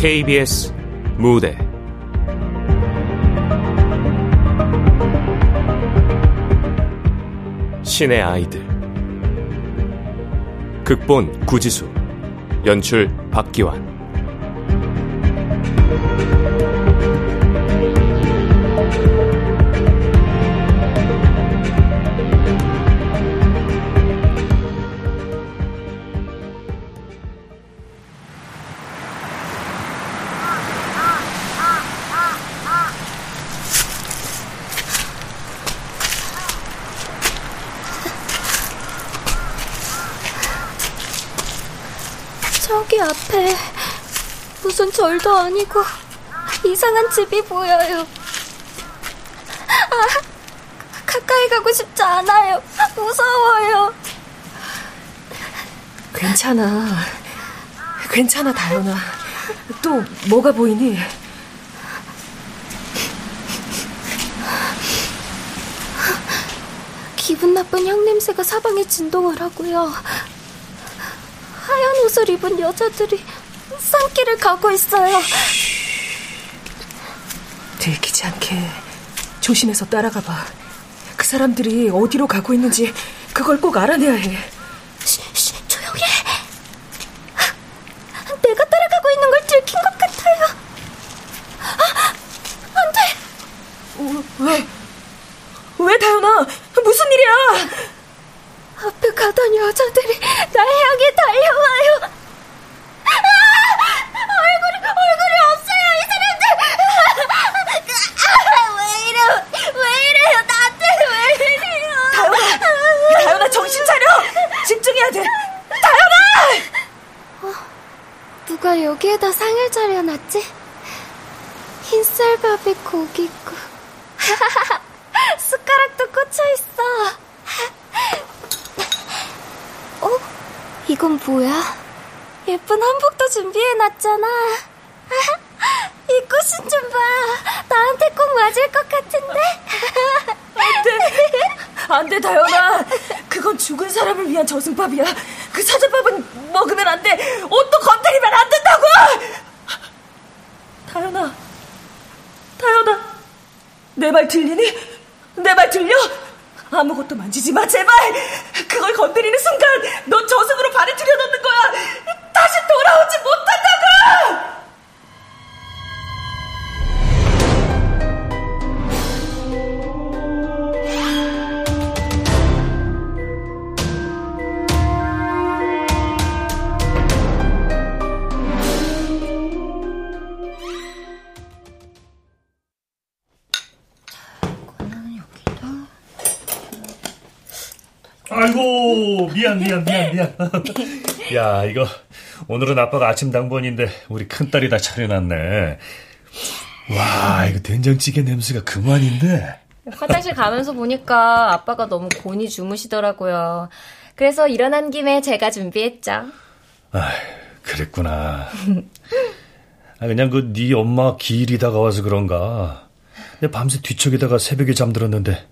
KBS 무대 신의 아이들 극본 구지수 연출 박기환 앞에 무슨 절도 아니고 이상한 집이 보여요. 가까이 가고 싶지 않아요. 무서워요. 괜찮아 다현아. 또 뭐가 보이니? 기분 나쁜 향 냄새가 사방에 진동을 하고요. 하얀 옷을 입은 여자들이 산길을 가고 있어요. 들키지 않게 조심해서 따라가봐. 그 사람들이 어디로 가고 있는지 그걸 꼭 알아내야 해. 조용히 해. 내가 따라가고 있는 걸 들킨 것 같아요. 안 돼. 왜 다현아? 무슨 일이야? 앞에 가던 여자들이 나의 향에 달려와요. 얼굴이 없어요. 이 사람들. 왜 이래요. 나한테 왜 이래요. 다현아 정신 차려. 집중해야 돼. 다현아. 누가 여기에다 상을 차려놨지? 흰쌀밥에 고기국. 숟가락도 꽂혀있어. 이건 뭐야? 예쁜 한복도 준비해놨잖아. 이 꽃은 좀 봐. 나한테 꼭 맞을 것 같은데? 안 돼 다현아. 그건 죽은 사람을 위한 저승밥이야. 그 사자밥은 먹으면 안 돼. 옷도 건드리면 안 된다고. 다현아. 내 말 들리니? 내 말 들려? 아무것도 만지지 마, 제발. 그걸 건드리는 순간 넌 저승으로 발을 들여놓는 거야. 다시 돌아오지 못한다고. 아이고 미안. 야, 이거 오늘은 아빠가 아침 당번인데 우리 큰딸이 다 차려놨네. 와, 이거 된장찌개 냄새가 그만인데. 화장실 가면서 보니까 아빠가 너무 곤히 주무시더라고요. 그래서 일어난 김에 제가 준비했죠. 아, 그랬구나. 그냥 그 네 엄마 기일이 다가와서 그런가. 내가 밤새 뒤척이다가 새벽에 잠들었는데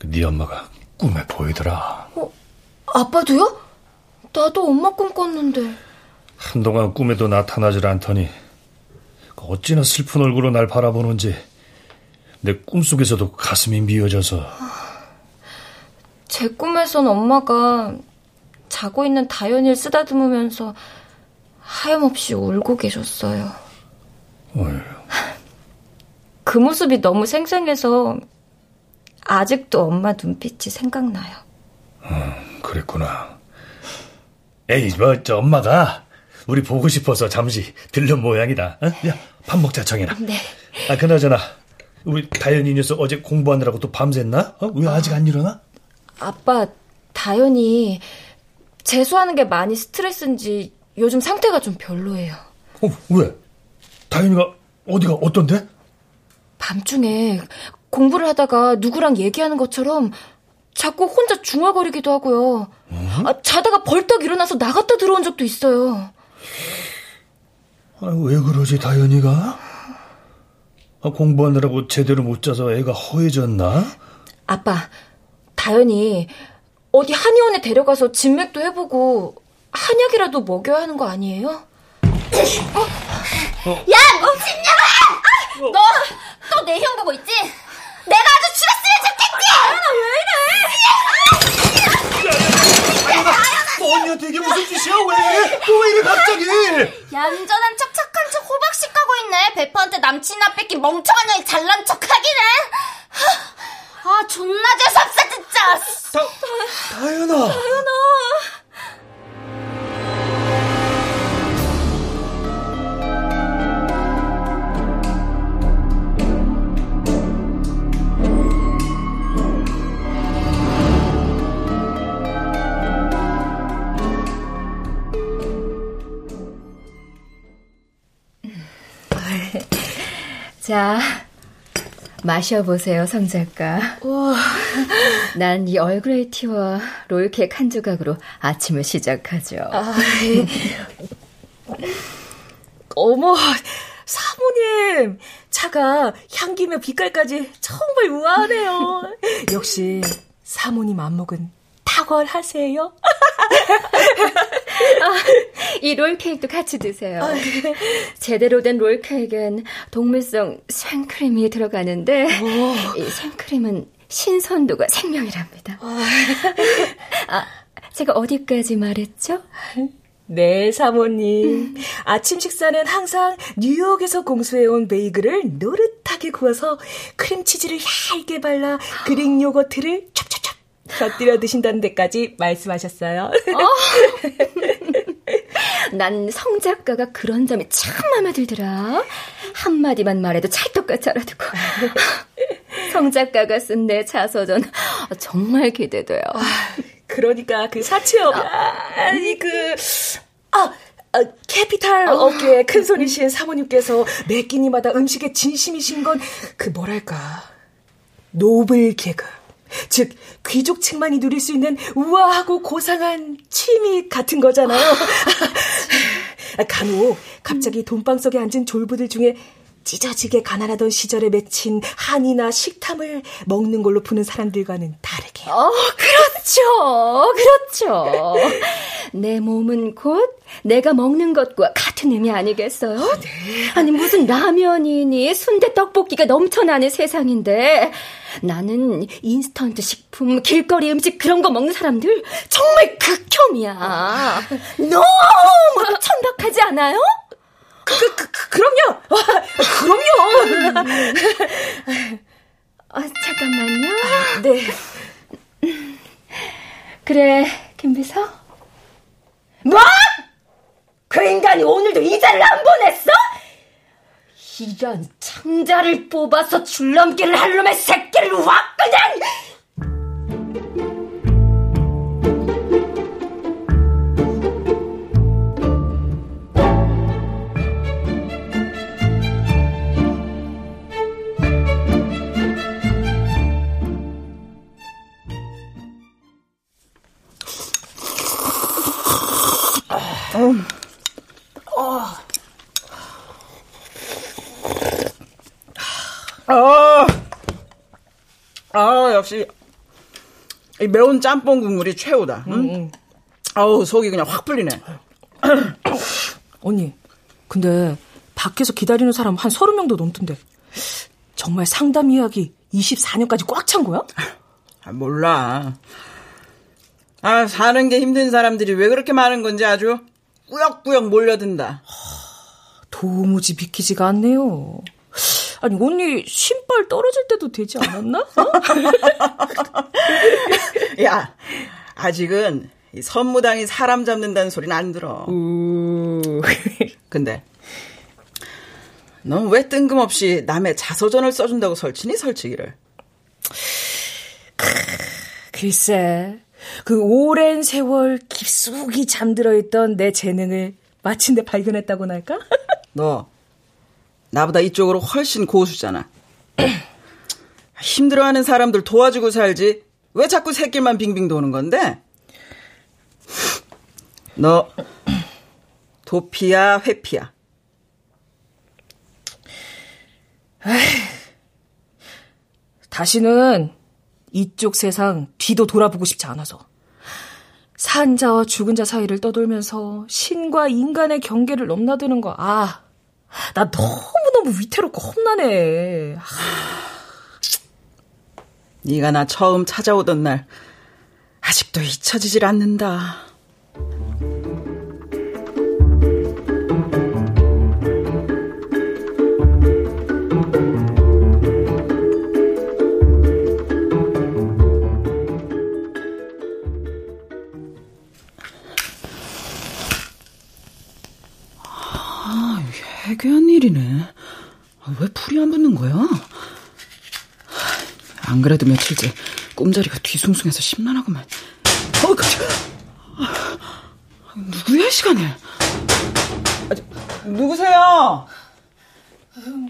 그 네 엄마가 꿈에 보이더라. 아빠도요? 나도 엄마 꿈 꿨는데. 한동안 꿈에도 나타나질 않더니 어찌나 슬픈 얼굴로 날 바라보는지 내 꿈속에서도 가슴이 미어져서. 제 꿈에선 엄마가 자고 있는 다현이를 쓰다듬으면서 하염없이 울고 계셨어요. 그 모습이 너무 생생해서 아직도 엄마 눈빛이 생각나요. 그랬구나. 엄마가 우리 보고 싶어서 잠시 들른 모양이다. 어? 야, 밥 먹자, 정연아. 네. 아, 그나저나 우리 다현이 녀석 어제 공부하느라고 또 밤샜나? 왜 아직 안 일어나? 아빠, 다현이 재수하는 게 많이 스트레스인지 요즘 상태가 좀 별로예요. 왜? 다현이가 어디가 어떤데? 밤중에 공부를 하다가 누구랑 얘기하는 것처럼 자꾸 혼자 중얼거리기도 하고요. 자다가 벌떡 일어나서 나갔다 들어온 적도 있어요. 왜 그러지, 다현이가? 공부하느라고 제대로 못 자서 애가 허해졌나? 아빠, 다현이 어디 한의원에 데려가서 진맥도 해보고 한약이라도 먹여야 하는 거 아니에요? 미친년아! 너 또 내 형 보고 있지? 내가 아주 죽었으면 좋겠지! 아연아, 왜 이래? 아연아, 언니한테 이게 무슨 짓이야? 왜 이래 갑자기? 얌전한 척 착한 척 호박씨 까고 있네. 베프한테 남친이나 뺏긴 멍청한 년이 잘난 척 하기는. 아, 존나 재수없어 진짜. 다연아. 자, 마셔보세요, 성 작가. 난 이 얼그레이 티와 롤케이크 한 조각으로 아침을 시작하죠. 어머, 사모님, 차가 향기며 빛깔까지 정말 우아하네요. 역시 사모님 안목은 탁월하세요. 이 롤케이크도 같이 드세요. 제대로 된 롤케이크엔 동물성 생크림이 들어가는데 이 생크림은 신선도가 생명이랍니다. 제가 어디까지 말했죠? 네, 사모님. 아침 식사는 항상 뉴욕에서 공수해온 베이글을 노릇하게 구워서 크림치즈를 얇게 발라 그릭 요거트를 찹찹찹 곁들여 드신다는 데까지 말씀하셨어요. 난 성 작가가 그런 점이 참 마음에 들더라. 한마디만 말해도 찰떡같이 알아듣고. 성 작가가 쓴 내 자서전 정말 기대돼요. 그러니까 그 사채업 캐피탈 업계의 큰손이신 사모님께서 매 끼니마다 음식에 진심이신 건 그 뭐랄까 노블 개그, 즉 귀족층만이 누릴 수 있는 우아하고 고상한 취미 같은 거잖아요. 간혹 갑자기 돈방석에 앉은 졸부들 중에 찢어지게 가난하던 시절에 맺힌 한이나 식탐을 먹는 걸로 푸는 사람들과는 다르게. 그렇죠. 내 몸은 곧 내가 먹는 것과 같은 의미 아니겠어요? 네. 아니 무슨 라면이니 순대 떡볶이가 넘쳐나는 세상인데 나는 인스턴트 식품, 길거리 음식 그런 거 먹는 사람들 정말 극혐이야. 너무 천박하지 않아요? 그럼요. 그럼요. 잠깐만요. 네. 그래, 김비서. 뭐? 그 인간이 오늘도 이자를 안 보냈어? 이런 창자를 뽑아서 줄넘기를 할 놈의 새끼를 확 그냥! 역시 이 매운 짬뽕 국물이 최고다. 응? 아우 속이 그냥 확 풀리네. 언니, 근데 밖에서 기다리는 사람 한 30명도 넘던데 정말 상담 이야기 24년까지 꽉 찬 거야? 몰라. 사는 게 힘든 사람들이 왜 그렇게 많은 건지 아주 꾸역꾸역 몰려든다. 도무지 믿기지가 않네요. 아니 언니 신발 떨어질 때도 되지 않았나? 야, 아직은 이 선무당이 사람 잡는다는 소리는 안 들어. 근데 넌 왜 뜬금없이 남의 자서전을 써준다고 설치니 설치기를? 글쎄, 그 오랜 세월 깊숙이 잠들어 있던 내 재능을 마침내 발견했다고나 할까? 너 나보다 이쪽으로 훨씬 고수잖아. 힘들어하는 사람들 도와주고 살지 왜 자꾸 새끼만 빙빙 도는 건데? 너 도피야 회피야? 다시는 이쪽 세상 뒤도 돌아보고 싶지 않아서 산 자와 죽은 자 사이를 떠돌면서 신과 인간의 경계를 넘나드는 거 나 너무너무 위태롭고 험난해. 네가 나 처음 찾아오던 날 아직도 잊혀지질 않는다. 애괴한 일이네. 왜 풀이 안 붙는 거야? 안 그래도 며칠째 꿈자리가 뒤숭숭해서 심란하구만. 누구야 이 시간에? 누구세요?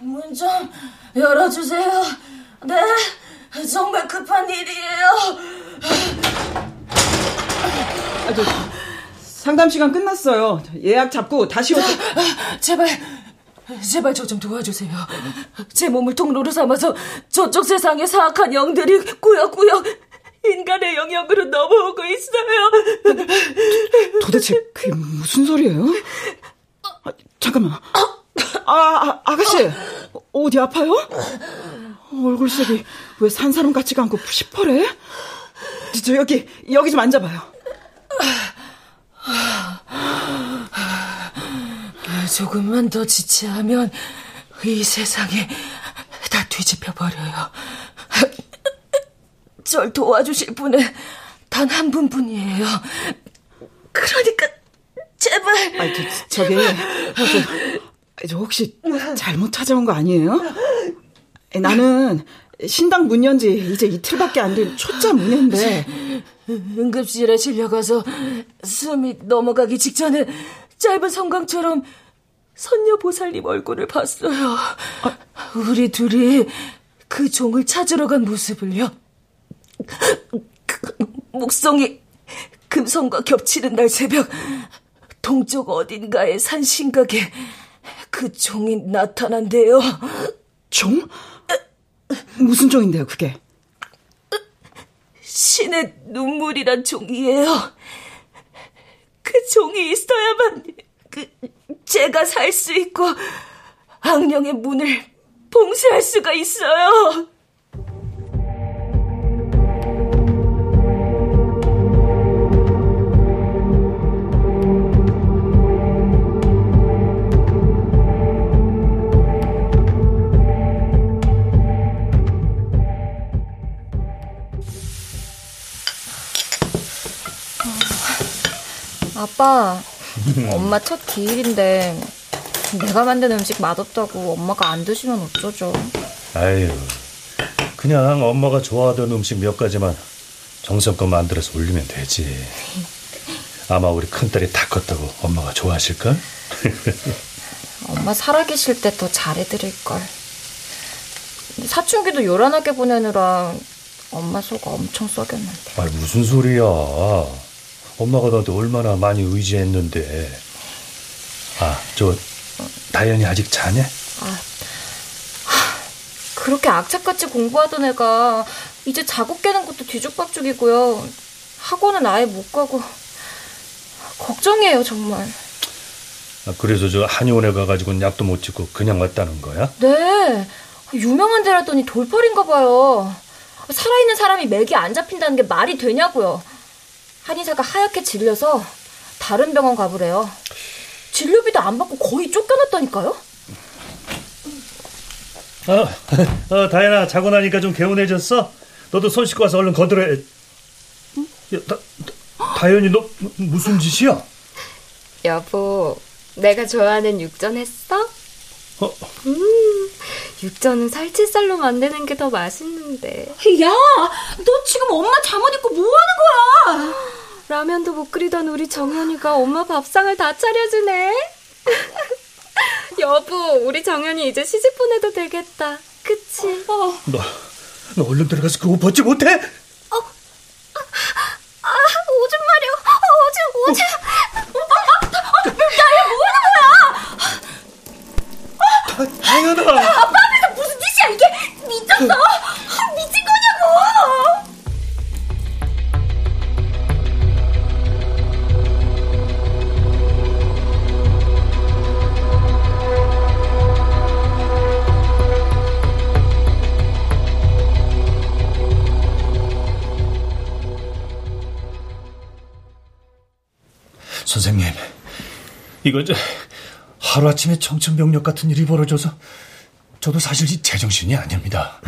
문 좀 열어주세요. 네, 정말 급한 일이에요. 상담 시간 끝났어요. 예약 잡고 다시 오세요. 제발 저 좀 도와주세요. 제 몸을 통로로 삼아서 저쪽 세상의 사악한 영들이 꾸역꾸역 인간의 영역으로 넘어오고 있어요. 도대체 그게 무슨 소리예요? 잠깐만. 아가씨. 어디 아파요? 얼굴색이 왜 산 사람 같지가 않고 시퍼래? 저 여기 좀 앉아봐요. 조금만 더 지체하면 이 세상이 다 뒤집혀버려요. 절 도와주실 분은 단 한 분뿐이에요. 그러니까 제발. 저 혹시 잘못 찾아온 거 아니에요? 나는 신당 문 연 지 이제 이틀밖에 안 된 초짜 문인데 응급실에 실려가서 숨이 넘어가기 직전에 짧은 성광처럼 선녀 보살님 얼굴을 봤어요. 우리 둘이 그 종을 찾으러 간 모습을요. 목성이 금성과 겹치는 날 새벽 동쪽 어딘가의 산 신각에 그 종이 나타난대요. 종? 무슨 종인데요 그게? 신의 눈물이란 종이에요. 그 종이 있어야만 제가 살 수 있고 악령의 문을 봉쇄할 수가 있어요. 아빠, 엄마 첫 기일인데 내가 만든 음식 맛없다고 엄마가 안 드시면 어쩌죠? 아유, 그냥 엄마가 좋아하던 음식 몇 가지만 정성껏 만들어서 올리면 되지. 아마 우리 큰딸이 다 컸다고 엄마가 좋아하실걸? 엄마 살아계실 때 더 잘해드릴걸. 사춘기도 요란하게 보내느라 엄마 속 엄청 썩였는데. 아니, 무슨 소리야. 엄마가 너한테 얼마나 많이 의지했는데. 다현이 아직 자냐? 그렇게 악착같이 공부하던 애가 이제 자고 깨는 것도 뒤죽박죽이고요. 학원은 아예 못 가고 걱정이에요 정말. 그래서 저 한의원에 가가지고 약도 못 찍고 그냥 왔다는 거야? 네, 유명한 데라더니 돌팔인가 봐요. 살아있는 사람이 맥이 안 잡힌다는 게 말이 되냐고요. 한의사가 하얗게 질려서 다른 병원 가보래요. 진료비도 안 받고 거의 쫓겨났다니까요. 다현아, 자고 나니까 좀 개운해졌어? 너도 손 씻고 와서 얼른 거들어. 다현이 너 무슨 짓이야? 여보, 내가 좋아하는 육전 했어? 육전은 살치살로 만드는 게 더 맛있는데. 야, 너 지금 엄마 잠옷 입고 뭐 하는 거야? 라면도 못 끓이던 우리 정연이가 엄마 밥상을 다 차려주네. 여보, 우리 정연이 이제 시집 보내도 되겠다. 그치? 너 얼른 들어가서 그 옷 벗지 못해? 오줌 마려. 오줌. 야, 뭐 하는 거야? 당연하. 아빠 앞에서 무슨 짓이야 이게? 미쳤어? 미친 거냐고. 선생님, 이건 하루아침에 청천벽력 같은 일이 벌어져서 저도 사실 제정신이 아닙니다.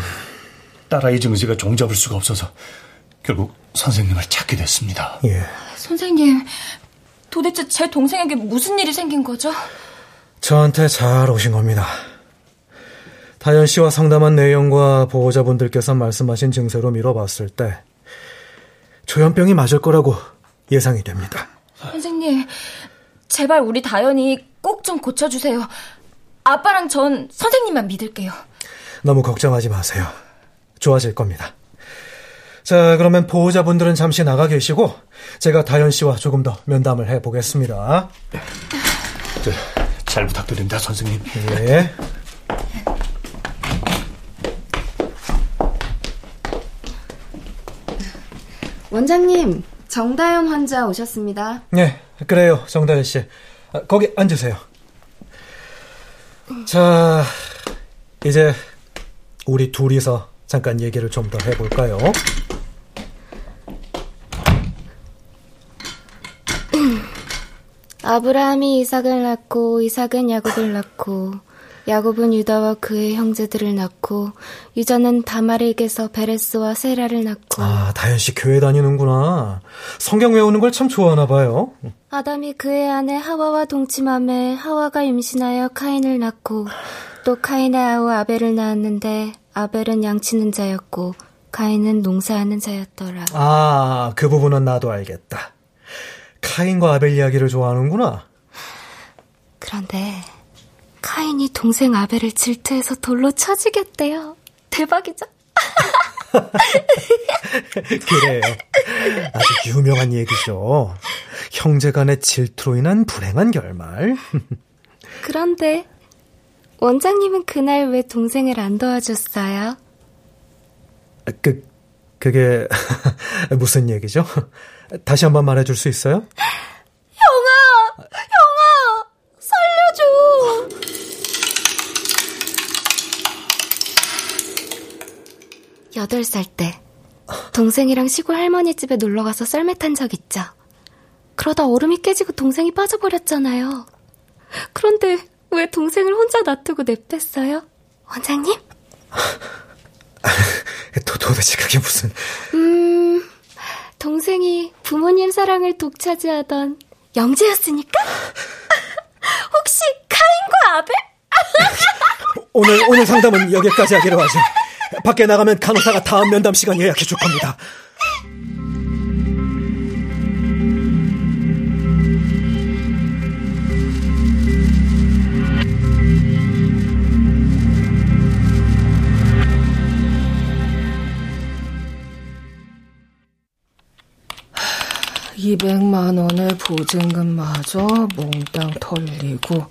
딸아이 증세가 종잡을 수가 없어서 결국 선생님을 찾게 됐습니다. 예. 선생님, 도대체 제 동생에게 무슨 일이 생긴 거죠? 저한테 잘 오신 겁니다. 다현 씨와 상담한 내용과 보호자분들께서 말씀하신 증세로 미뤄봤을 때 조현병이 맞을 거라고 예상이 됩니다. 선생님, 제발 우리 다현이 꼭 좀 고쳐주세요. 아빠랑 전 선생님만 믿을게요. 너무 걱정하지 마세요. 좋아질 겁니다. 자, 그러면 보호자분들은 잠시 나가 계시고 제가 다현 씨와 조금 더 면담을 해보겠습니다. 잘 부탁드립니다, 선생님. 네. 원장님, 정다현 환자 오셨습니다. 네, 그래요, 정다현 씨. 거기 앉으세요. 자, 이제 우리 둘이서 잠깐 얘기를 좀 더 해볼까요? 아브라함이 이삭을 낳고 이삭은 야곱을 낳고 야곱은 유다와 그의 형제들을 낳고 유다는 다말에게서 베레스와 세라를 낳고. 아, 다현 씨 교회 다니는구나. 성경 외우는 걸 참 좋아하나 봐요. 아담이 그의 아내 하와와 동침함에 하와가 임신하여 카인을 낳고 또 카인의 아우 아벨을 낳았는데 아벨은 양치는 자였고 카인은 농사하는 자였더라. 아, 그 부분은 나도 알겠다. 카인과 아벨 이야기를 좋아하는구나. 그런데 카인이 동생 아벨을 질투해서 돌로 쳐주겠대요. 대박이죠? 그래요. 아주 유명한 얘기죠. 형제 간의 질투로 인한 불행한 결말. 그런데 원장님은 그날 왜 동생을 안 도와줬어요? 그게 무슨 얘기죠? 다시 한번 말해줄 수 있어요? 형아! 살려줘! 여덟 살 때 동생이랑 시골 할머니 집에 놀러가서 썰매 탄 적 있죠. 그러다 얼음이 깨지고 동생이 빠져버렸잖아요. 그런데 왜 동생을 혼자 놔두고 냅뒀어요? 원장님? 도대체 그게 무슨... 동생이 부모님 사랑을 독차지하던 영재였으니까? 혹시 카인과 아벨? 오늘 상담은 여기까지 하기로 하죠. 밖에 나가면 간호사가 다음 면담 시간 예약해 줄 겁니다. $2,000,000의 보증금마저 몽땅 털리고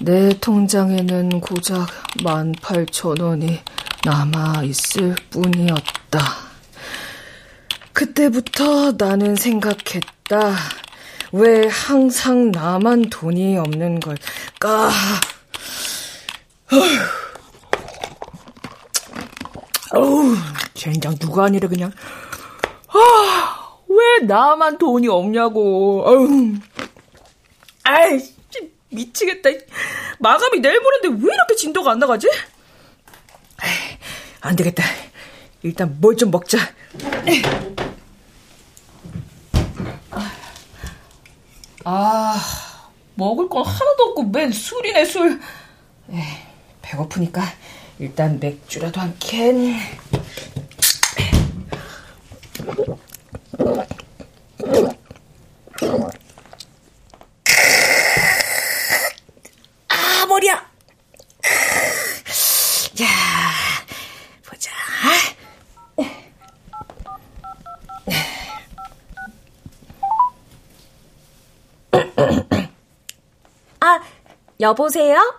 내 통장에는 고작 18,000원이 남아있을 뿐이었다. 그때부터 나는 생각했다. 왜 항상 나만 돈이 없는 걸까? 어휴, 젠장 누가 아니래 그냥. 왜 나만 돈이 없냐고. 어휴. 아이씨, 미치겠다. 마감이 내일 모레인데 왜 이렇게 진도가 안 나가지? 안 되겠다. 일단 뭘 좀 먹자. 아, 먹을 건 하나도 없고 맨 술이네, 술. 배고프니까 일단 맥주라도 한 캔. 아, 머리야. 야, 보자. 아, 여보세요?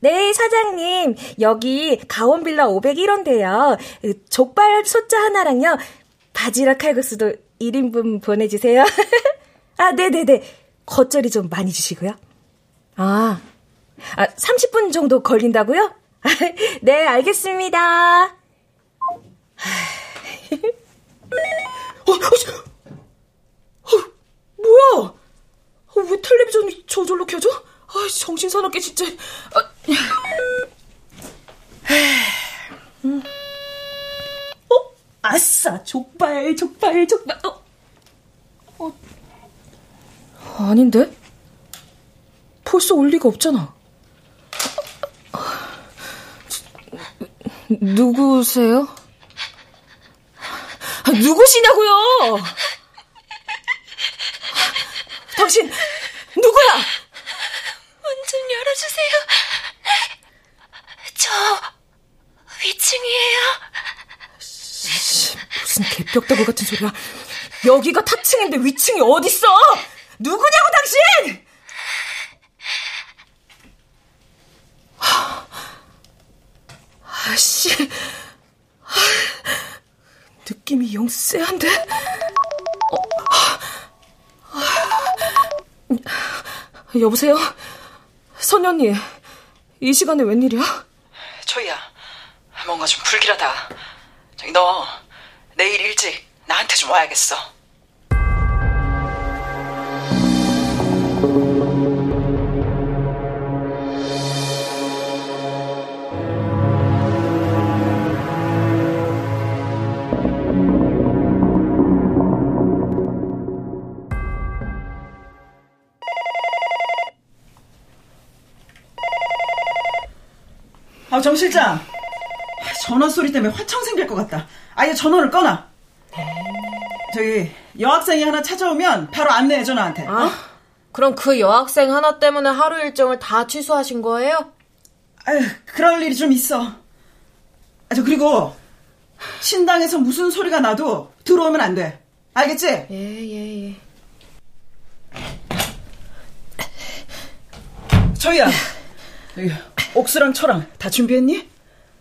네, 사장님. 여기 가원빌라 501호인데요. 족발 소짜 하나랑요. 바지락 칼국수도 1인분 보내주세요. 아, 네네네. 겉절이 좀 많이 주시고요. 아, 30분 정도 걸린다고요? 네, 알겠습니다. 뭐야? 왜 귀찮게 진짜. 어? 아싸, 족발. 아닌데? 벌써 올 리가 없잖아. 누구세요? 누구시냐고요? 당신 누구야? 문 좀 열어주세요. 저 위층이에요. 무슨 개벽다구 같은 소리야. 여기가 타층인데 위층이 어딨어? 누구냐고 당신! 아씨, 느낌이 영 쎄한데? 여보세요? 선녀님, 이 시간에 웬일이야? 초희야, 뭔가 좀 불길하다. 저기 너 내일 일찍 나한테 좀 와야겠어. 아, 정 실장, 전원 소리 때문에 화청 생길 것 같다. 아예 전원을 꺼놔. 저기 여학생이 하나 찾아오면 바로 안내해줘 나한테. 아, 어? 그럼 그 여학생 하나 때문에 하루 일정을 다 취소하신 거예요? 아유, 그럴 일이 좀 있어. 아, 저 그리고 신당에서 무슨 소리가 나도 들어오면 안 돼. 알겠지? 예. 저희야, 여기 옥수랑 처랑 다 준비했니?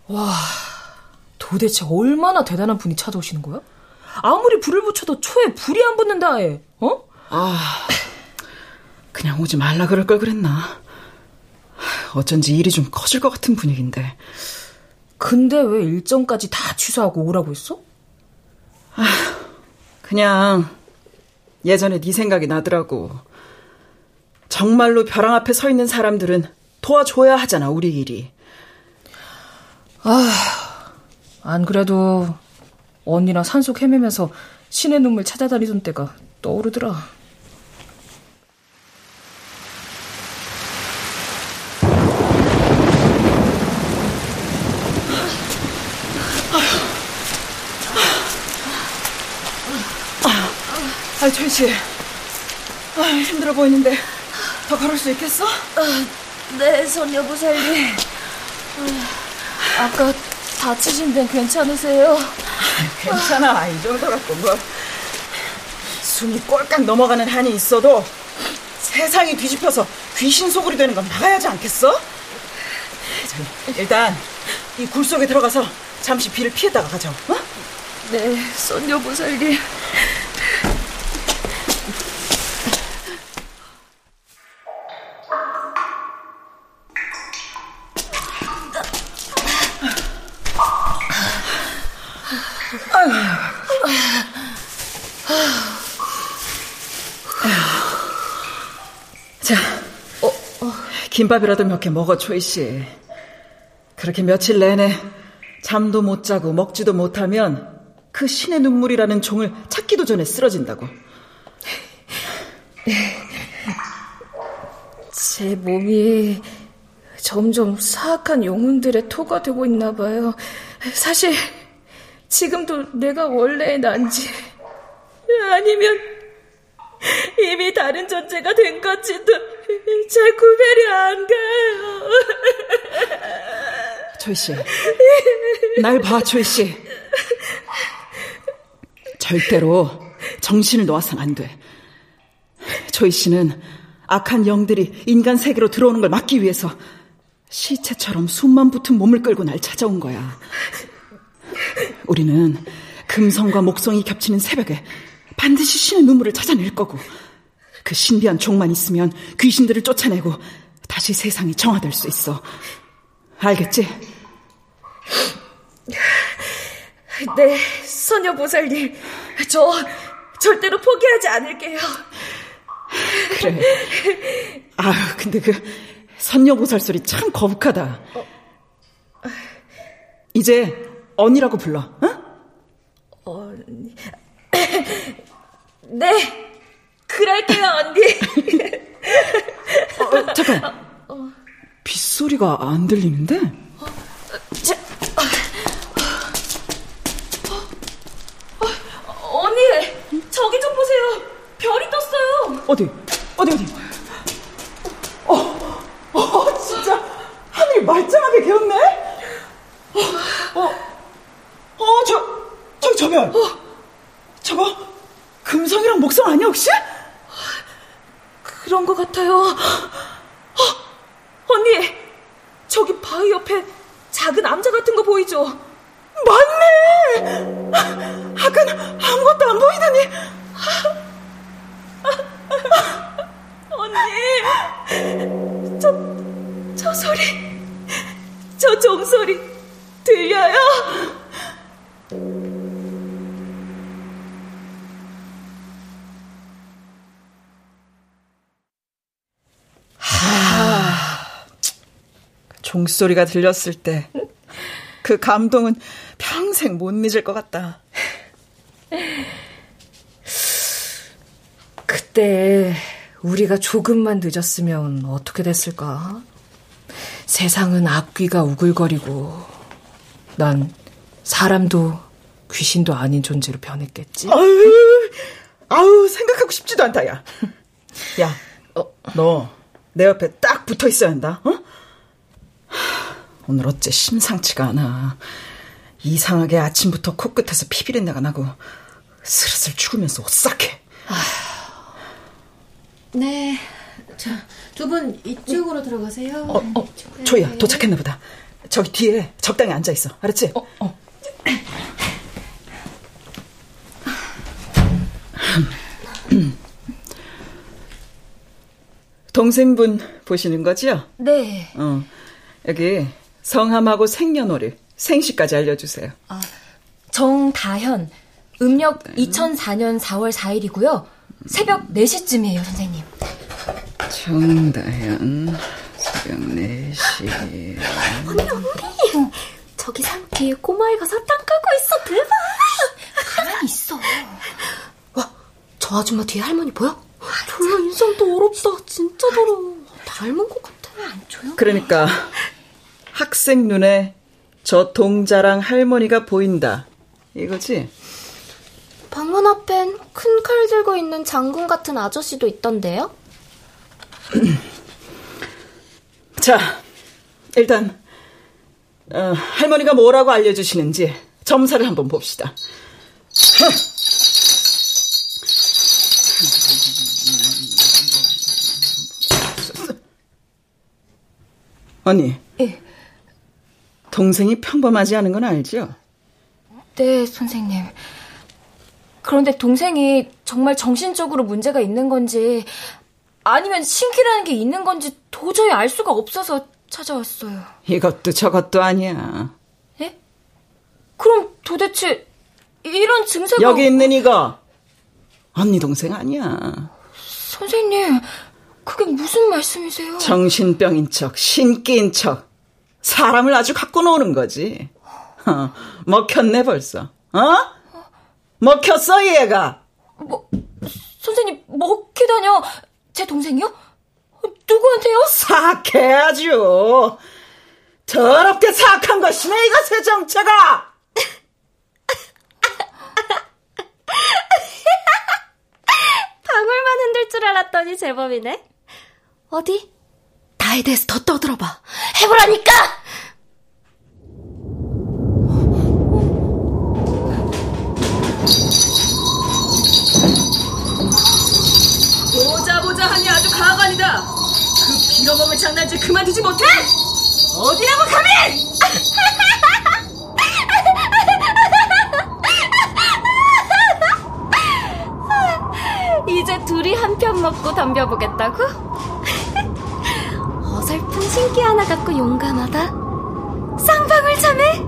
와, 도대체 얼마나 대단한 분이 찾아오시는 거야? 아무리 불을 붙여도 초에 불이 안 붙는다 아예. 어? 아, 그냥 오지 말라 그럴 걸 그랬나. 어쩐지 일이 좀 커질 것 같은 분위기인데. 근데 왜 일정까지 다 취소하고 오라고 했어? 아, 그냥 예전에 네 생각이 나더라고. 정말로 벼랑 앞에 서 있는 사람들은 도와줘야 하잖아, 우리 일이. 아, 안 그래도 언니랑 산속 헤매면서 신의 눈물 찾아다니던 때가 떠오르더라. 아, 최 씨, 아, 힘들어 보이는데 더 걸을 수 있겠어? 네, 손여보 살리. 아까 다치신 데는 괜찮으세요? 괜찮아, 이 정도라고. 뭐, 숨이 꼴깍 넘어가는 한이 있어도 세상이 뒤집혀서 귀신 소굴이 되는 건 막아야지 않겠어? 일단 이 굴 속에 들어가서 잠시 비를 피했다가 가자. 어? 네, 손녀 보살님. 자, 김밥이라도 몇 개 먹어, 초이씨. 그렇게 며칠 내내 잠도 못 자고 먹지도 못하면 그 신의 눈물이라는 종을 찾기도 전에 쓰러진다고. 제 몸이 점점 사악한 영혼들의 토가 되고 있나 봐요. 사실 지금도 내가 원래의 난지 아니면 이미 다른 존재가 된 건지도 잘 구별이 안 가요. 초이씨, 날 봐, 초이씨. 절대로 정신을 놓아선 안 돼. 초이씨는 악한 영들이 인간 세계로 들어오는 걸 막기 위해서 시체처럼 숨만 붙은 몸을 끌고 날 찾아온 거야. 우리는 금성과 목성이 겹치는 새벽에 반드시 신의 눈물을 찾아낼 거고, 그 신비한 종만 있으면 귀신들을 쫓아내고 다시 세상이 정화될 수 있어. 알겠지? 네, 소녀보살님, 저 절대로 포기하지 않을게요. 그래. 아, 근데 그 선녀보살 소리 참 거북하다. 이제 언니라고 불러. 어? 언니. 네, 그럴게요 언니. 잠깐. 빗소리가 안 들리는데? 언니, 저기 좀 보세요. 별이 떴어요. 어디? 진짜 하늘이 말짱하게 개었네. 저 별. 저거 금성이랑 목성 아니야 혹시? 그런 것 같아요. 언니, 저기 바위 옆에 작은 암자 같은 거 보이죠? 맞네. 아까는 아무것도 안 보이더니. 언니, 저 소리, 저 종소리 들려요? 종소리가 들렸을 때 그 감동은 평생 못 잊을 것 같다. 그때 우리가 조금만 늦었으면 어떻게 됐을까? 세상은 앞귀가 우글거리고 난 사람도 귀신도 아닌 존재로 변했겠지. 아우 생각하고 싶지도 않다. 야, 너 내 옆에 딱 붙어 있어야 한다. 어? 오늘 어째 심상치가 않아. 이상하게 아침부터 코끝에서 피비린내가 나고 슬슬 죽으면서 오싹해. 네, 자, 두 분 이쪽으로 들어가세요. 네. 조이야, 도착했나 보다. 저기 뒤에 적당히 앉아 있어, 알았지? 동생분 보시는 거지요? 네. 여기 성함하고 생년월일, 생시까지 알려주세요. 정다현, 음력 2004년 4월 4일이고요. 새벽 4시쯤이에요, 선생님. 정다현, 새벽 4시. 언니, 저기 산 뒤에 꼬마애가 사탕 까고 있어, 대박. 가만히 있어. 와, 저 아줌마 뒤에 할머니 보여? 졸라 인상도 더럽다, 진짜 더러워. 닮은 것 같아. 그러니까 학생 눈에 저 동자랑 할머니가 보인다, 이거지? 방문 앞엔 큰 칼 들고 있는 장군 같은 아저씨도 있던데요? 자, 일단 할머니가 뭐라고 알려주시는지 점사를 한번 봅시다. 언니. 예. 동생이 평범하지 않은 건 알죠? 네, 선생님. 그런데 동생이 정말 정신적으로 문제가 있는 건지 아니면 신기라는 게 있는 건지 도저히 알 수가 없어서 찾아왔어요. 이것도 저것도 아니야. 예? 그럼 도대체 이런 증세가... 여기 있는 이거 언니 동생 아니야. 선생님, 그게 무슨 말씀이세요? 정신병인 척, 신기인 척, 사람을 아주 갖고 노는 거지. 먹혔네 벌써. 먹혔어 얘가. 선생님, 먹히다뇨? 제 동생이요? 누구한테요? 사악해, 아주 더럽게 사악한 것이네 이거 새 정체가. 방울만 흔들 줄 알았더니 제법이네. 어디? 나에 대해서 더 떠들어봐. 해보라니까! 보자 하니 아주 가관이다. 그 빌어먹을 장난질 그만두지 못해? 어디라고 가면! 이제 둘이 한편 먹고 덤벼보겠다고? 어설픈 신기 하나 갖고 용감하다. 쌍방울 참해.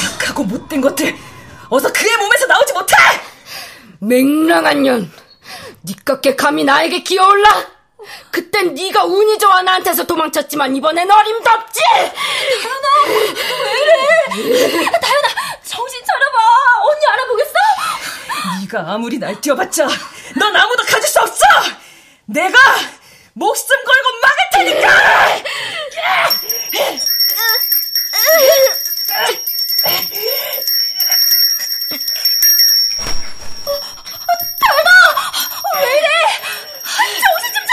착하고 못된 것들, 어서 그의 몸에서 나오지 못해! 맹랑한 년, 니깎게 감히 나에게 기어올라? 그땐 네가 운이 좋아 나한테서 도망쳤지만 이번엔 어림덥지? 다현아, 왜 이래? 다현아, 정신 차려봐. 언니 알아보겠어? 네가 아무리 날 뛰어봤자 넌 아무도 가질 수 없어. 내가 목숨 걸고 막을 테니까. 다현아, 왜 이래? 정신 좀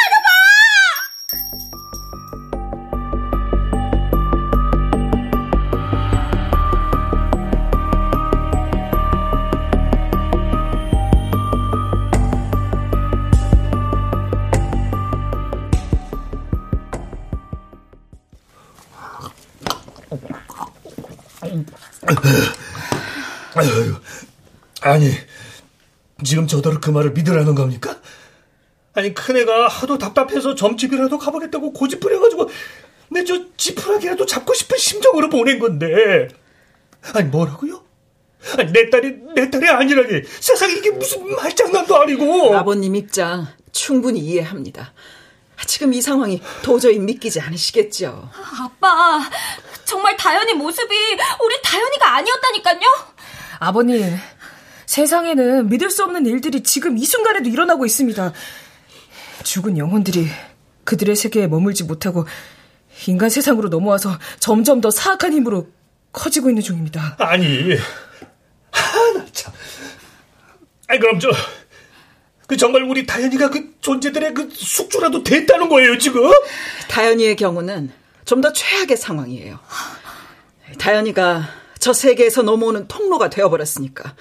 아니, 지금 저더러 그 말을 믿으라는 겁니까? 아니, 큰애가 하도 답답해서 점집이라도 가보겠다고 고집부려가지고 내 저 지푸라기라도 잡고 싶은 심정으로 보낸 건데. 아니, 뭐라고요? 아니, 내 딸이 아니라니. 세상에 이게 무슨 말장난도 아니고. 아버님 입장 충분히 이해합니다. 지금 이 상황이 도저히 믿기지 않으시겠죠. 아빠, 정말 다현이 모습이 우리 다현이가 아니었다니까요. 아버님, 세상에는 믿을 수 없는 일들이 지금 이 순간에도 일어나고 있습니다. 죽은 영혼들이 그들의 세계에 머물지 못하고 인간 세상으로 넘어와서 점점 더 사악한 힘으로 커지고 있는 중입니다. 아니, 나 참. 아니, 그럼 그 정말 우리 다현이가 그 존재들의 그 숙주라도 됐다는 거예요, 지금? 다현이의 경우는 좀 더 최악의 상황이에요. 다현이가 저 세계에서 넘어오는 통로가 되어버렸으니까.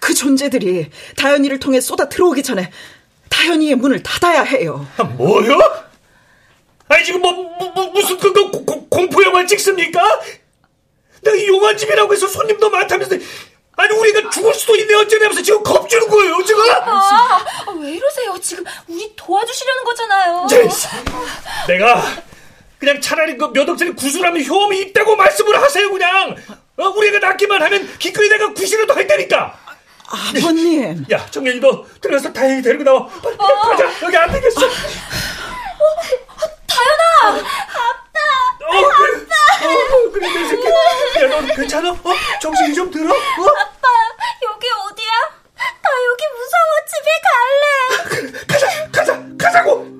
그 존재들이 다현이를 통해 쏟아 들어오기 전에 다현이의 문을 닫아야 해요. 아, 뭐요? 아니, 지금 무슨 공포영화 찍습니까? 내가 용환집이라고 해서 손님도 많다면서. 아니, 우리가 죽을 수도 있네 어쩌냐면서 지금 겁주는 거예요, 지금? 아, 왜 이러세요? 지금 우리 도와주시려는 거잖아요. 내가 그냥 차라리 그 몇 억짜리 구슬하면 효험이 있다고 말씀을 하세요, 그냥. 우리가 낫기만 하면 기꺼이 내가 구실이라도 할 테니까. 아버님. 야, 정연이, 너 들어가서 다현이 데리고 나와. 빨리 가자. 여기 안 되겠어. 다현아. 아빠. 아빠. 그래, 내 새끼. 야, 넌 괜찮아? 정신이 좀 들어? 아빠, 여기 어디야? 나 여기 무서워. 집에 갈래. 가자고.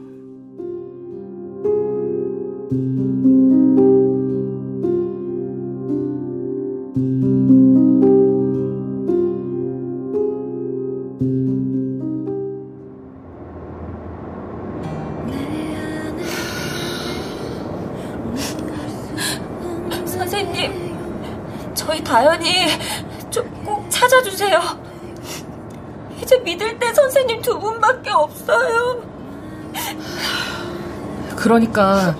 다현이 좀 꼭 찾아주세요. 이제 믿을 때 선생님 두 분밖에 없어요. 그러니까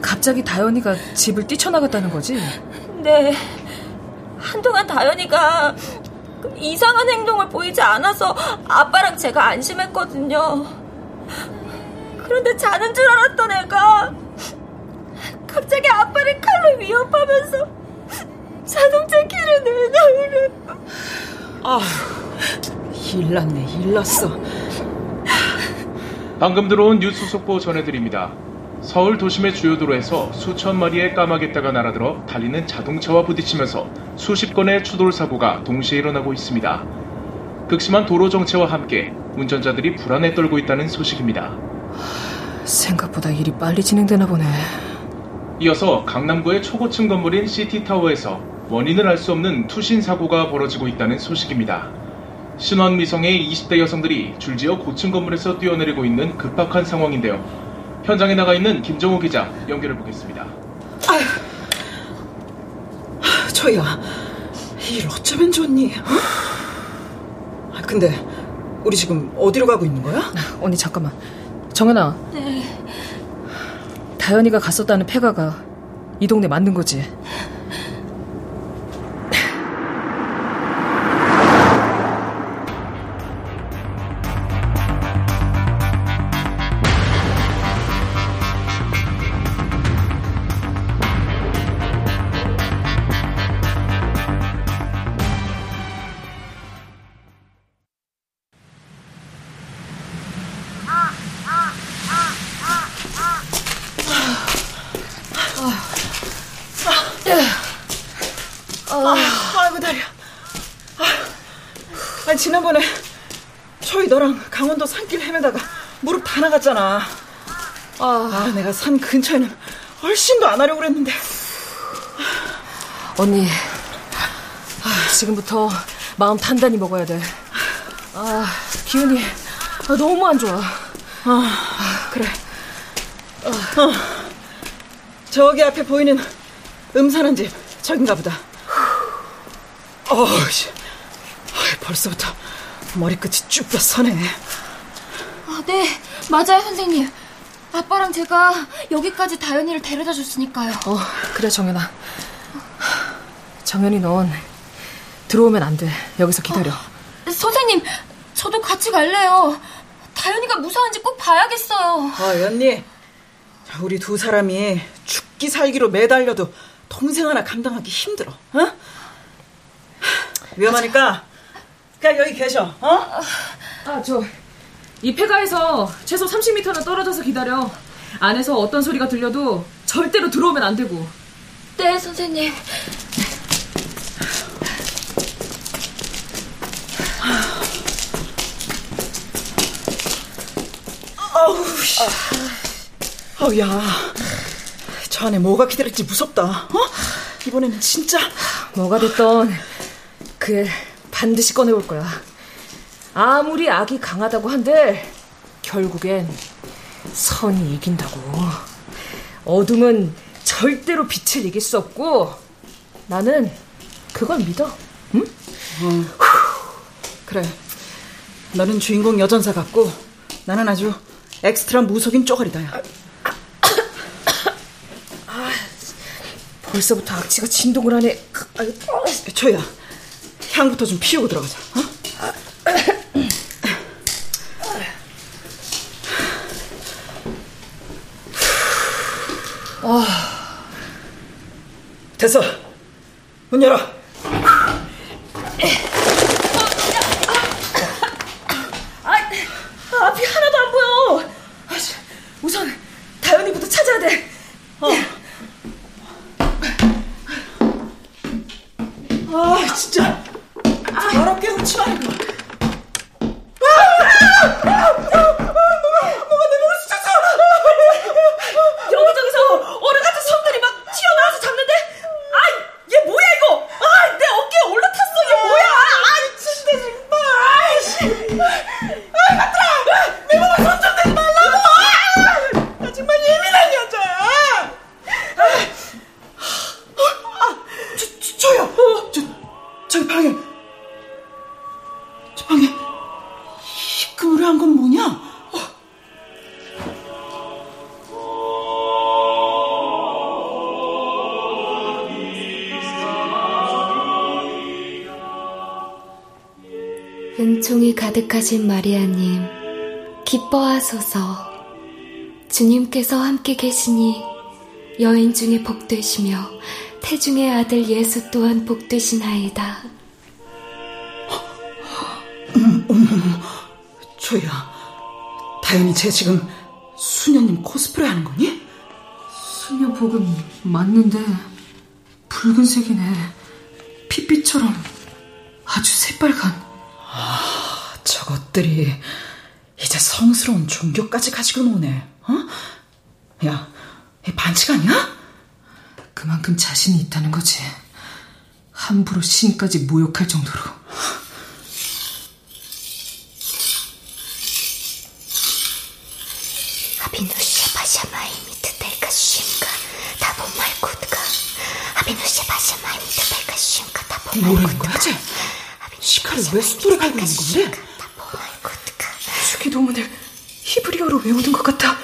갑자기 다현이가 집을 뛰쳐나갔다는 거지? 네. 한동안 다현이가 이상한 행동을 보이지 않아서 아빠랑 제가 안심했거든요. 그런데 자는 줄 알았던 애가 갑자기 아빠를 칼로 위협하면서 자동차 키를 내놔오래. 아, 일났네, 일났어. 방금 들어온 뉴스 속보 전해드립니다. 서울 도심의 주요 도로에서 수천 마리의 까마귀떼가 날아들어 달리는 자동차와 부딪히면서 수십 건의 추돌 사고가 동시에 일어나고 있습니다. 극심한 도로 정체와 함께 운전자들이 불안에 떨고 있다는 소식입니다. 생각보다 일이 빨리 진행되나 보네. 이어서 강남구의 초고층 건물인 시티타워에서 원인을 알 수 없는 투신 사고가 벌어지고 있다는 소식입니다. 신원 미성의 20대 여성들이 줄지어 고층 건물에서 뛰어내리고 있는 급박한 상황인데요. 현장에 나가 있는 김정우 기자 연결해 보겠습니다. 아휴, 저희야, 일 어쩌면 좋니? 아, 근데 우리 지금 어디로 가고 있는 거야? 언니, 잠깐만. 정연아. 네. 다현이가 갔었다는 폐가가 이 동네 맞는 거지? 아이고 다리야. 아니 지난번에 저희 너랑 강원도 산길 헤매다가 무릎 다 나갔잖아. 아 내가 산 근처에는 얼씬도 안 하려고 그랬는데. 언니 지금부터 마음 단단히 먹어야 돼. 기운이 너무 안 좋아. 그래. 저기 앞에 보이는 음산한 집 저긴가 보다. 벌써부터 머리끝이 쭉쭉 서네. 네, 맞아요 선생님. 아빠랑 제가 여기까지 다현이를 데려다 줬으니까요. 그래 정연아. 정연이 넌 들어오면 안 돼. 여기서 기다려. 선생님, 저도 같이 갈래요. 다현이가 무사한지 꼭 봐야겠어요. 연니, 우리 두 사람이 죽기 살기로 매달려도 동생 하나 감당하기 힘들어. 어? 위험하니까 그냥 여기 계셔. 어? 이 폐가에서 최소 30m는 떨어져서 기다려. 안에서 어떤 소리가 들려도 절대로 들어오면 안 되고. 네, 선생님. 야, 저 안에 뭐가 기다릴지 무섭다. 이번에는 진짜 뭐가 됐던 그 애 반드시 꺼내올 거야. 아무리 악이 강하다고 한들 결국엔 선이 이긴다고. 어둠은 절대로 빛을 이길 수 없고 나는 그걸 믿어. 응? 그래, 너는 주인공 여전사 같고 나는 아주 엑스트라 무속인 쪼가리다야. 벌써부터 악취가 진동을 하네. 초야, 향부터 좀 피우고 들어가자. 됐어. 문 열어. 앞이 하나도 안 보여. 우선 다현이부터 찾아야 돼. 진짜 더럽게 훔치라니. 뭐가 내 몸을 쑤셔서 여기저기서 어른같은 손들이 막 튀어나와서 잡는데 얘 뭐야 이거. 내 어깨에 올라탔어. 얘 뭐야. 진짜 정말. 얘들아, 내 몸을 손전대지 말라고. 나 정말 예민한 여자야. 저기 방에, 입금을 한 건 뭐냐? 은총이 가득하신 마리아님, 기뻐하소서. 주님께서 함께 계시니 여인 중에 복되시며 태중의 아들 예수 또한 복되시나이다. 초야, 다현이 쟤 지금 수녀님 코스프레 하는 거니? 수녀 복은 맞는데 붉은색이네. 핏빛처럼 아주 새빨간. 저것들이 이제 성스러운 종교까지 가지고 노네. 야, 반칙 아니야? 그만큼 자신이 있다는 거지. 함부로 신까지 모욕할 정도로. 아비누시에 바샤마이 미트 델가 쉼가 다본 말코드가. 아비누시에 바샤마이 미트 델가 쉼가 다본 말코드가. 뭐라는 거야, 쟤? 시카를 왜 숫돌에 갈고 있는 건데? 주기도문을 히브리어로 외우는 것 같다.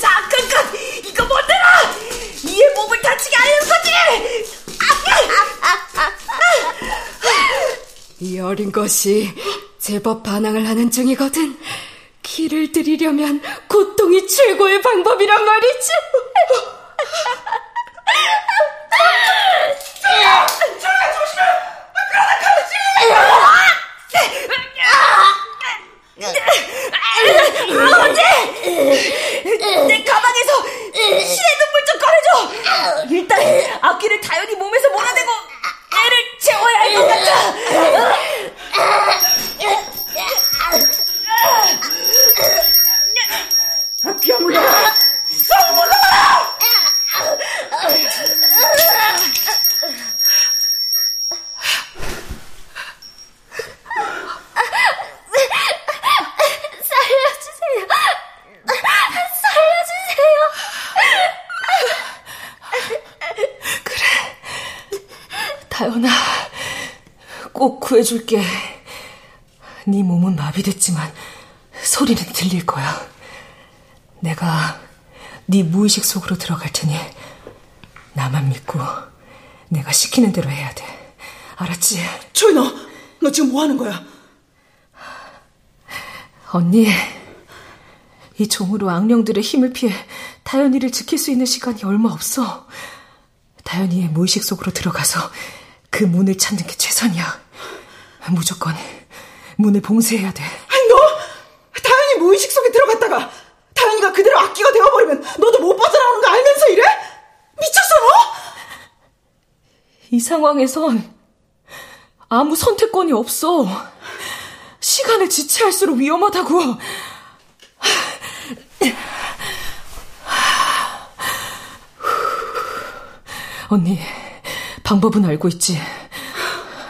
싹끈끈 이거 뭔데라. 이의 몸을 다치게 하려는 거지. 이 어린 것이 제법 반항을 하는 중이거든. 기를 들이려면 고통이 최고의 방법이란 말이지. 저야 조심해. 그러다 가지. 구해줄게. 네 몸은 마비됐지만 소리는 들릴 거야. 내가 네 무의식 속으로 들어갈 테니 나만 믿고 내가 시키는 대로 해야 돼. 알았지? 조인아, 너 지금 뭐 하는 거야? 언니, 이 종으로 악령들의 힘을 피해 다현이를 지킬 수 있는 시간이 얼마 없어. 다현이의 무의식 속으로 들어가서 그 문을 찾는 게 최선이야. 무조건 문을 봉쇄해야 돼. 아니, 너 다현이 무의식 속에 들어갔다가 다현이가 그대로 악기가 되어버리면 너도 못 빠져나오는 거 알면서 이래? 미쳤어 너? 이 상황에선 아무 선택권이 없어. 시간을 지체할수록 위험하다고. 언니, 방법은 알고 있지?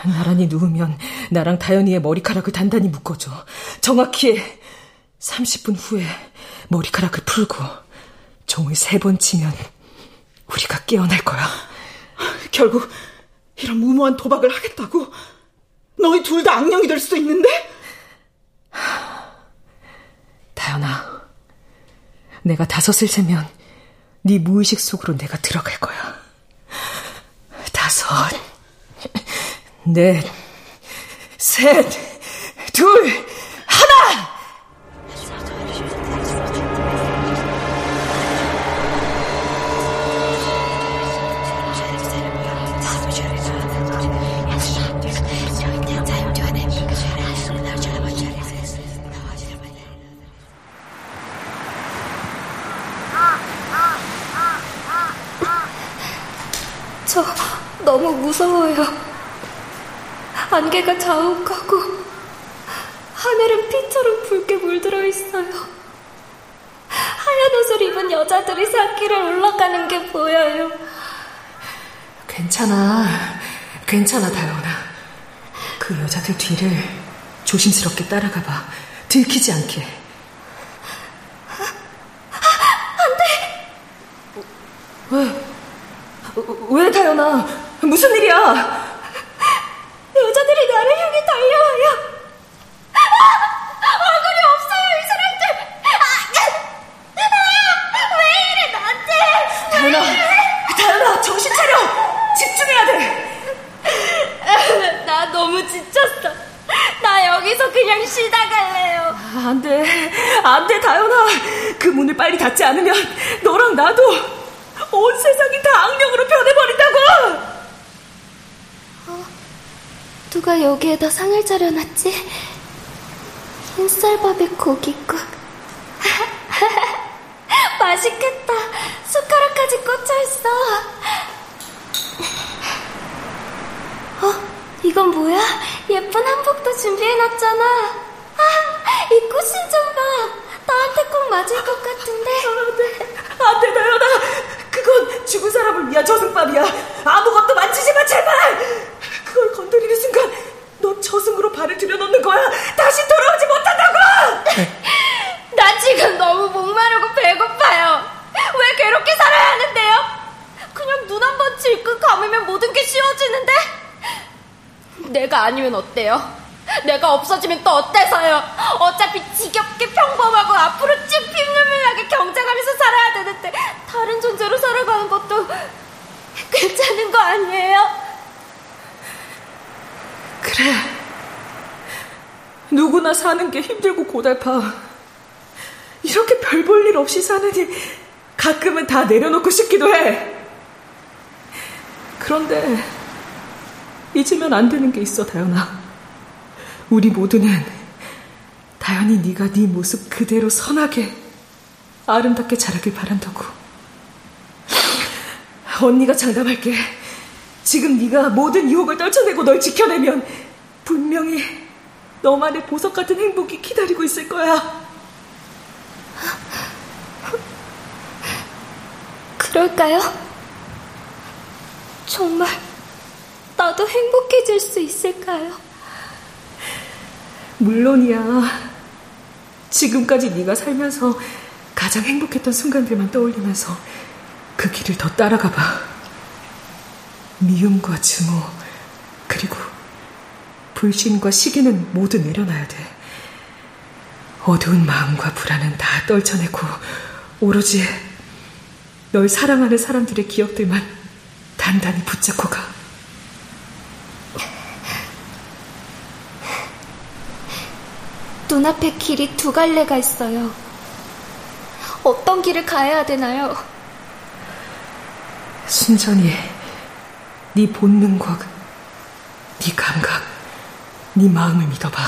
나란히 누우면 나랑 다현이의 머리카락을 단단히 묶어줘. 정확히 30분 후에 머리카락을 풀고 종을 3번 치면 우리가 깨어날 거야. 결국 이런 무모한 도박을 하겠다고? 너희 둘 다 악령이 될 수도 있는데? 다현아, 내가 5을 세면 네 무의식 속으로 내가 들어갈 거야. 5, 4, 3, 2, 1. 너무 무서워요. 안개가 자욱하고 하늘은 피처럼 붉게 물들어 있어요. 하얀 옷을 입은 여자들이 산길을 올라가는 게 보여요. 괜찮아 다현아. 그 여자들 뒤를 조심스럽게 따라가 봐. 들키지 않게. 안 돼. 왜 다현아? 무슨 일이야? 여자들이 나를 향해 달려와요. 얼굴이 없어요, 이 사람들. 왜 이래, 나한테. 다현아, 정신 차려. 집중해야 돼. 나 너무 지쳤어. 나 여기서 그냥 쉬다 갈래요. 안 돼, 다현아. 그 문을 빨리 닫지 않으면 너랑 나도 온 세상이 다 악령으로 변해버린다고. 누가 여기에다 상을 차려놨지? 흰쌀밥에 고깃국. 맛있겠다. 숟가락까지 꽂혀있어. 이건 뭐야? 예쁜 한복도 준비해놨잖아. 이 꽃신 좀 봐. 나한테 꼭 맞을 것 같은데. 안 돼, 다현아. 그건 죽은 사람을 위한 저승밥이야. 아무것도 만지지 마, 제발. 그걸 건드리는 순간 넌 저승으로 발을 들여놓는 거야. 다시 돌아오지 못한다고. 나 지금 너무 목마르고 배고파요. 왜 괴롭게 살아야 하는데요? 그냥 눈 한 번 질끈 감으면 모든 게 쉬워지는데. 내가 아니면 어때요? 내가 없어지면 또 어때서요? 어차피 지겹게 평범하고 앞으로 쭉 핀물밀하게 경쟁하면서 살아야 되는데 다른 존재로 살아가는 것도 괜찮은 거 아니에요? 그래, 누구나 사는 게 힘들고 고달파. 이렇게 별 볼 일 없이 사느니 가끔은 다 내려놓고 싶기도 해. 그런데 잊으면 안 되는 게 있어, 다현아. 우리 모두는 다현이 네가 네 모습 그대로 선하게 아름답게 자라길 바란다고. 언니가 장담할게. 지금 네가 모든 유혹을 떨쳐내고 널 지켜내면 분명히 너만의 보석 같은 행복이 기다리고 있을 거야. 그럴까요? 정말 나도 행복해질 수 있을까요? 물론이야. 지금까지 네가 살면서 가장 행복했던 순간들만 떠올리면서 그 길을 더 따라가 봐. 미움과 증오, 그리고 불신과 시기는 모두 내려놔야 돼. 어두운 마음과 불안은 다 떨쳐내고 오로지 널 사랑하는 사람들의 기억들만 단단히 붙잡고 가. 눈앞에 길이 두 갈래가 있어요. 어떤 길을 가야 되나요? 순전히 네 본능과 네 감각, 네 마음을 믿어봐.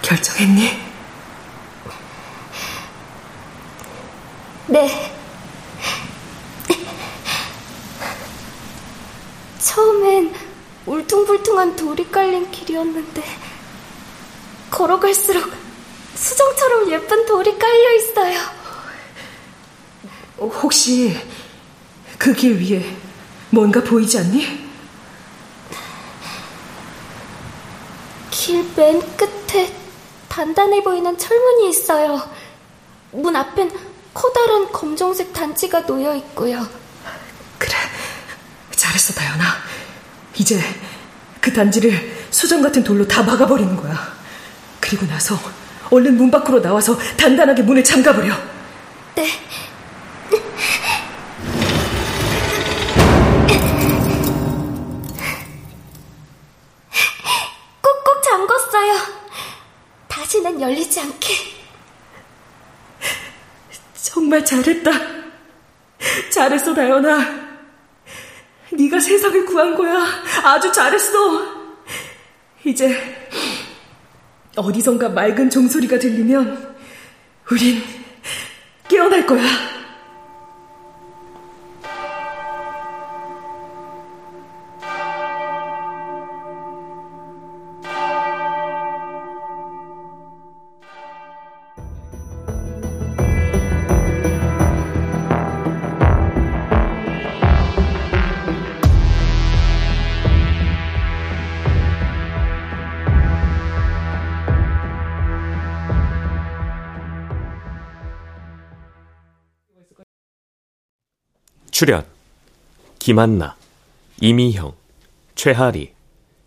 결정했니? 네. 처음엔 울퉁불퉁한 돌이 깔린 길이었는데 걸어갈수록 수정처럼 예쁜 돌이 깔려있어요. 혹시 그 길 위에 뭔가 보이지 않니? 길 맨 끝에 단단해 보이는 철문이 있어요. 문 앞엔 커다란 검정색 단지가 놓여 있고요. 그래, 잘했어 다연아. 이제 그 단지를 수정 같은 돌로 다 막아버리는 거야. 그리고 나서 얼른 문 밖으로 나와서 단단하게 문을 잠가버려. 네. 꾹꾹 잠궜어요. 다시는 열리지 않게. 정말 잘했다. 잘했어 다연아. 네가 세상을 구한 거야. 아주 잘했어. 이제 어디선가 맑은 종소리가 들리면 우린 깨어날 거야. 출연 김한나, 이미형, 최하리,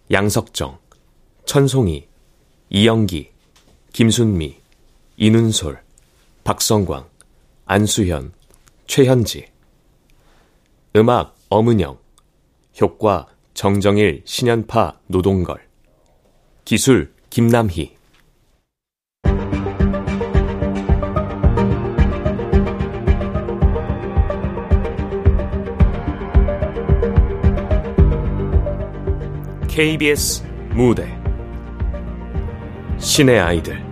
양석정, 천송이, 이영기, 김순미, 이눈솔, 박성광, 안수현, 최현지. 음악 엄은영, 효과 정정일, 신연파, 노동걸. 기술 김남희. KBS 무대 신의 아이들,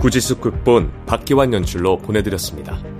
구지수 극본 박기환 연출로 보내드렸습니다.